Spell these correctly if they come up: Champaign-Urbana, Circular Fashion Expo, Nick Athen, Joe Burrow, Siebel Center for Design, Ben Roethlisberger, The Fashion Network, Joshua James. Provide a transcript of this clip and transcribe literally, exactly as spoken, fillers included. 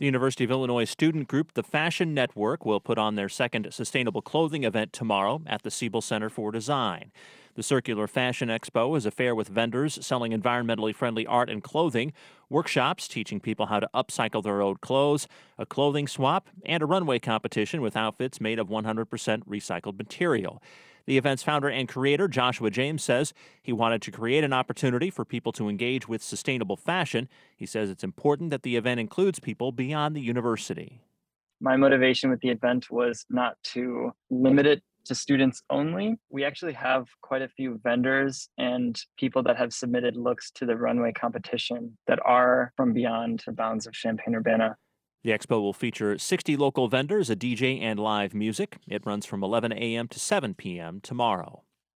The University of Illinois student group, The Fashion Network, will put on their second sustainable clothing event tomorrow at the Siebel Center for Design. The Circular Fashion Expo is a fair with vendors selling environmentally friendly art and clothing, workshops teaching people how to upcycle their old clothes, a clothing swap, and a runway competition with outfits made of one hundred percent recycled material. The event's founder and creator, Joshua James, says he wanted to create an opportunity for people to engage with sustainable fashion. He says it's important that the event includes people beyond the university. My motivation with the event was not to limit it to students only. We actually have quite a few vendors and people that have submitted looks to the runway competition that are from beyond the bounds of Champaign-Urbana. The expo will feature sixty local vendors, a D J, and live music. It runs from eleven a.m. to seven p.m. tomorrow.